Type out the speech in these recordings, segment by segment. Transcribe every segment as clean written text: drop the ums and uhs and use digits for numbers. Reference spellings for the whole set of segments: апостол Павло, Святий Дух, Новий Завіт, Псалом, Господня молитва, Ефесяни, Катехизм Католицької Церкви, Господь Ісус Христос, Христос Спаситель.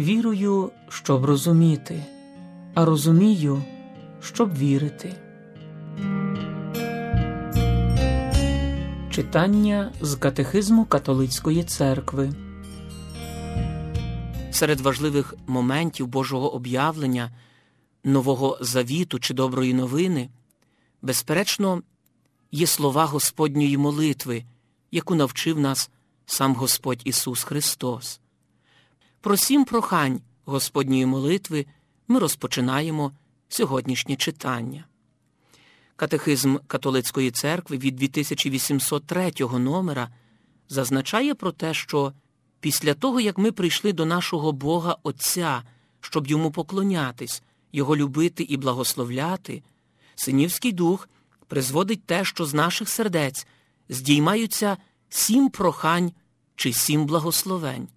Вірую, щоб розуміти, а розумію, щоб вірити. Читання з Катехизму Католицької Церкви. Серед важливих моментів Божого об'явлення, Нового Завіту чи Доброї новини, безперечно, є слова Господньої молитви, яку навчив нас сам Господь Ісус Христос. Про 7 прохань Господньої молитви ми розпочинаємо сьогоднішнє читання. Катехизм Католицької Церкви від 2803 номера зазначає про те, що після того, як ми прийшли до нашого Бога Отця, щоб йому поклонятись, його любити і благословляти, Синівський Дух призводить те, що з наших сердець здіймаються 7 прохань чи 7 благословень.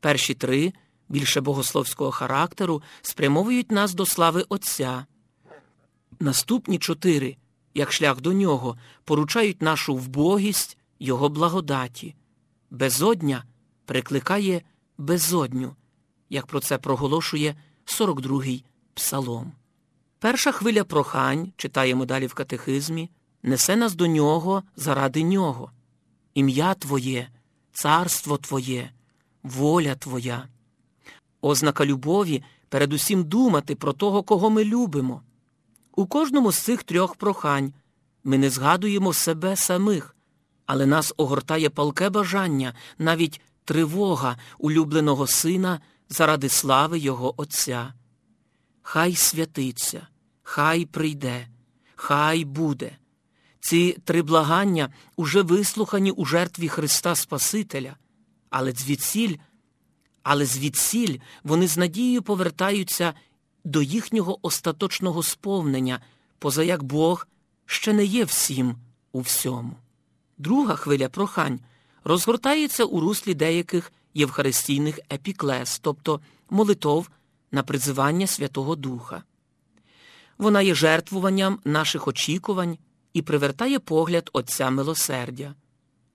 Перші 3, більше богословського характеру, спрямовують нас до слави Отця. Наступні 4, як шлях до нього, поручають нашу вбогість його благодаті. Безодня прикликає безодню, як про це проголошує 42-й Псалом. Перша хвиля прохань, читаємо далі в катехизмі, несе нас до нього заради нього. Ім'я Твоє, царство Твоє, воля Твоя. Ознака любові передусім думати про того, кого ми любимо. У кожному з цих 3 прохань ми не згадуємо себе самих, але нас огортає палке бажання, навіть тривога улюбленого сина заради слави його Отця. Хай святиться, хай прийде, хай буде. Ці 3 благання уже вислухані у жертві Христа Спасителя, але звідсіль вони з надією повертаються до їхнього остаточного сповнення, поза як Бог ще не є всім у всьому. Друга хвиля прохань розгортається у руслі деяких євхаристійних епіклез, тобто молитов на призивання Святого Духа. Вона є жертвуванням наших очікувань і привертає погляд Отця милосердя.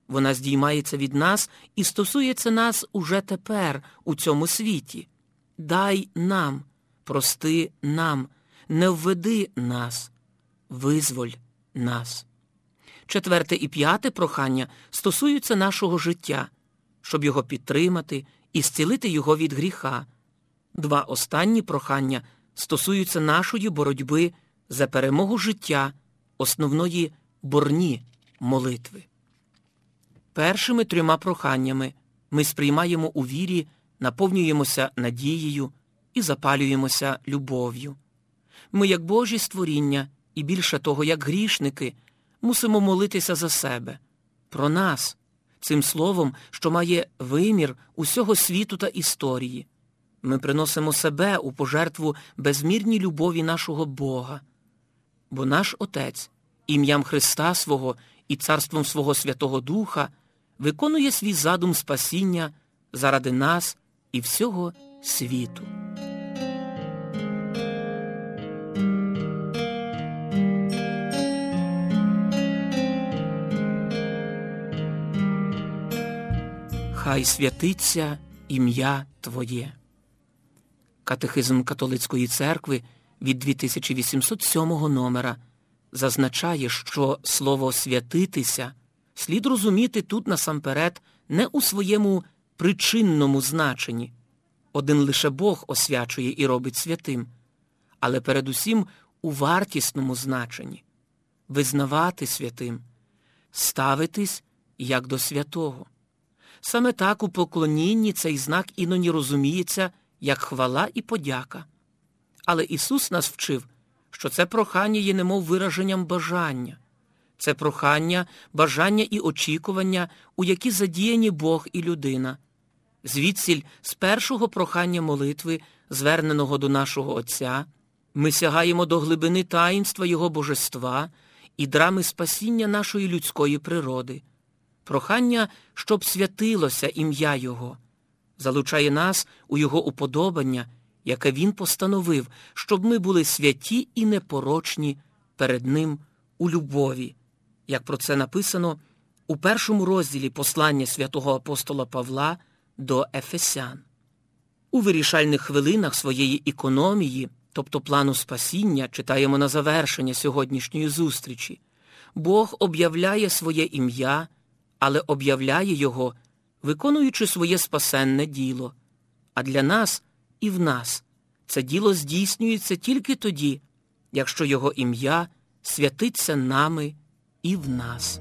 Вона здіймається від нас і стосується нас уже тепер, у цьому світі. Дай нам, прости нам, не введи нас, визволь нас. 4 і 5 прохання стосуються нашого життя, щоб його підтримати і зцілити його від гріха. 2 останні прохання стосуються нашої боротьби за перемогу життя, основної борні молитви. Першими 3 проханнями ми сприймаємо у вірі, наповнюємося надією і запалюємося любов'ю. Ми, як Божі створіння, і більше того, як грішники, мусимо молитися за себе, про нас, цим словом, що має вимір усього світу та історії. Ми приносимо себе у пожертву безмірній любові нашого Бога. Бо наш Отець, ім'ям Христа свого і царством свого Святого Духа, виконує свій задум спасіння заради нас і всього світу. Хай святиться ім'я Твоє. Катехизм Католицької Церкви від 2807 номера зазначає, що слово «святитися» слід розуміти тут насамперед не у своєму причинному значенні. Один лише Бог освячує і робить святим, але передусім у вартісному значенні. Визнавати святим, ставитись як до святого. Саме так у поклонінні цей знак іноді розуміється як хвала і подяка. Але Ісус нас вчив, що це прохання є немов вираженням бажання. Це прохання, бажання і очікування, у які задіяні Бог і людина. Звідсіль з першого прохання молитви, зверненого до нашого Отця, ми сягаємо до глибини таїнства Його божества і драми спасіння нашої людської природи. Прохання, щоб святилося ім'я Його, залучає нас у Його уподобання, яке Він постановив, щоб ми були святі і непорочні перед Ним у любові, як про це написано у 1 розділі послання святого апостола Павла до Ефесян. У вирішальних хвилинах своєї економії, тобто плану спасіння, читаємо на завершення сьогоднішньої зустрічі, Бог об'являє своє ім'я, але об'являє його, виконуючи своє спасенне діло. А для нас і в нас це діло здійснюється тільки тоді, якщо його ім'я святиться нами і в нас.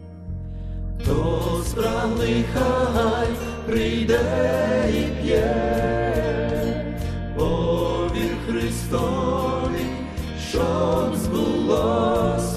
То справний хай прийде і п'є, повір Христові, щоб збулося.